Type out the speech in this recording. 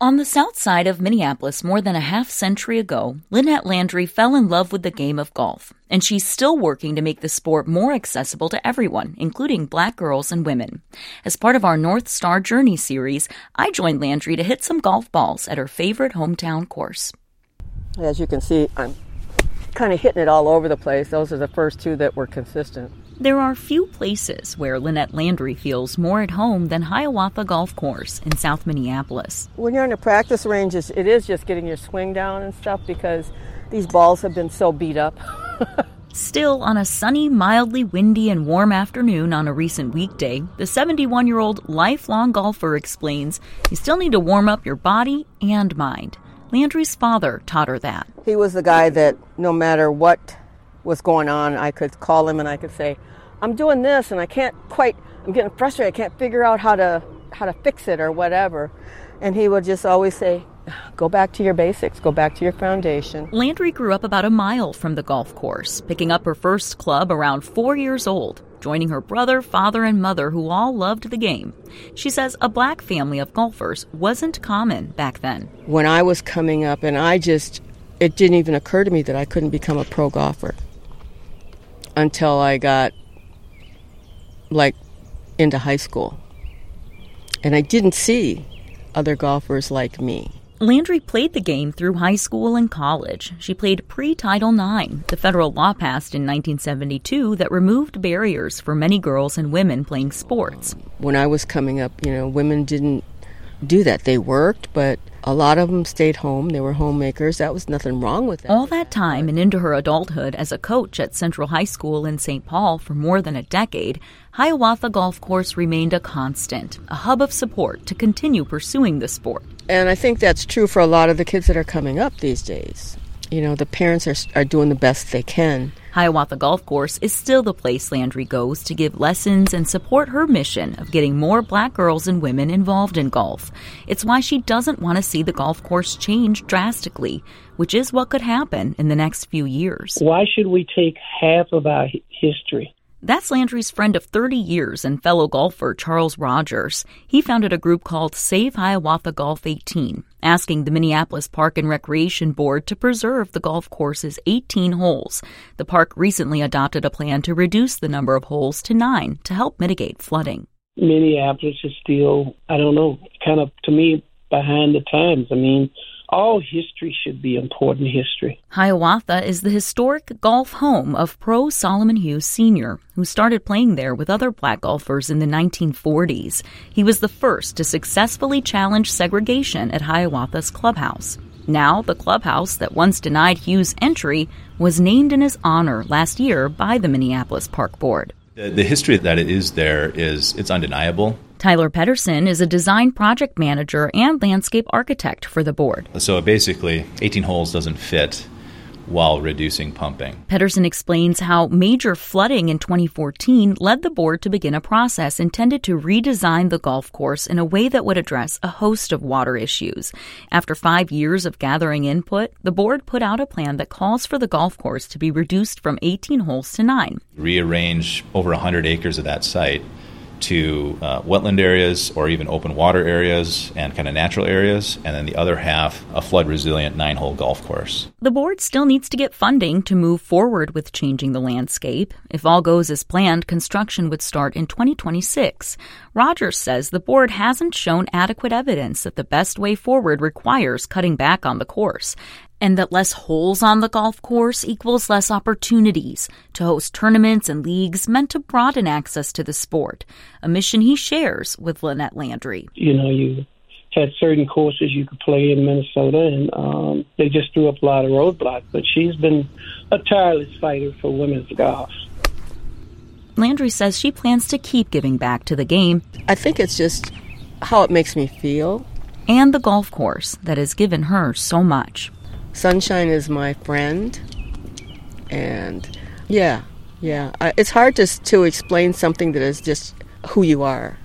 On the south side of Minneapolis more than a half-century ago, Lynnette Landry fell in love with the game of golf, and she's still working to make the sport more accessible to everyone, including Black girls and women. As part of our North Star Journey series, I joined Landry to hit some golf balls at her favorite hometown course. As you can see, I'm kind of hitting it all over the place. Those are the first two that were consistent. There are few places where Lynnette Landry feels more at home than Hiawatha Golf Course in South Minneapolis. When you're on the practice ranges, it is just getting your swing down and stuff because these balls have been so beat up. Still, on a sunny, mildly windy and warm afternoon on a recent weekday, the 71-year-old lifelong golfer explains you still need to warm up your body and mind. Landry's father taught her that. He was the guy that no matter what was going on, I could call him and I could say, I'm doing this and I'm getting frustrated, I can't figure out how to fix it or whatever. And he would just always say, go back to your basics, go back to your foundation. Landry grew up about a mile from the golf course, picking up her first club around 4 years old, joining her brother, father, and mother who all loved the game. She says a Black family of golfers wasn't common back then. When I was coming up, and it didn't even occur to me that I couldn't become a pro golfer. Until I got, into high school. And I didn't see other golfers like me. Landry played the game through high school and college. She played pre-Title IX, the federal law passed in 1972 that removed barriers for many girls and women playing sports. When I was coming up, women didn't do that. They worked, but a lot of them stayed home. They were homemakers. That was nothing wrong with that. All that time and into her adulthood as a coach at Central High School in St. Paul for more than a decade, Hiawatha Golf Course remained a constant, a hub of support to continue pursuing the sport. And I think that's true for a lot of the kids that are coming up these days. The parents are doing the best they can. Hiawatha Golf Course is still the place Landry goes to give lessons and support her mission of getting more Black girls and women involved in golf. It's why she doesn't want to see the golf course change drastically, which is what could happen in the next few years. Why should we take half of our history? That's Landry's friend of 30 years and fellow golfer Charles Rogers. He founded a group called Save Hiawatha Golf 18, asking the Minneapolis Park and Recreation Board to preserve the golf course's 18 holes. The park recently adopted a plan to reduce the number of holes to 9 to help mitigate flooding. Minneapolis is still, kind of, to me, behind the times. All history should be important history. Hiawatha is the historic golf home of pro Solomon Hughes Sr., who started playing there with other Black golfers in the 1940s. He was the first to successfully challenge segregation at Hiawatha's clubhouse. Now, the clubhouse that once denied Hughes entry was named in his honor last year by the Minneapolis Park Board. The history that it is there it's undeniable. Tyler Pedersen is a design project manager and landscape architect for the board. So basically, 18 holes doesn't fit while reducing pumping. Pedersen explains how major flooding in 2014 led the board to begin a process intended to redesign the golf course in a way that would address a host of water issues. After 5 years of gathering input, the board put out a plan that calls for the golf course to be reduced from 18 holes to 9. Rearrange over 100 acres of that site to wetland areas or even open water areas and kind of natural areas, and then the other half, a flood-resilient 9-hole golf course. The board still needs to get funding to move forward with changing the landscape. If all goes as planned, construction would start in 2026. Rogers says the board hasn't shown adequate evidence that the best way forward requires cutting back on the course, and that less holes on the golf course equals less opportunities to host tournaments and leagues meant to broaden access to the sport, a mission he shares with Lynnette Landry. You had certain courses you could play in Minnesota, and they just threw up a lot of roadblocks, but she's been a tireless fighter for women's golf. Landry says she plans to keep giving back to the game. I think it's just how it makes me feel. And the golf course that has given her so much. Sunshine is my friend, and it's hard to explain something that is just who you are.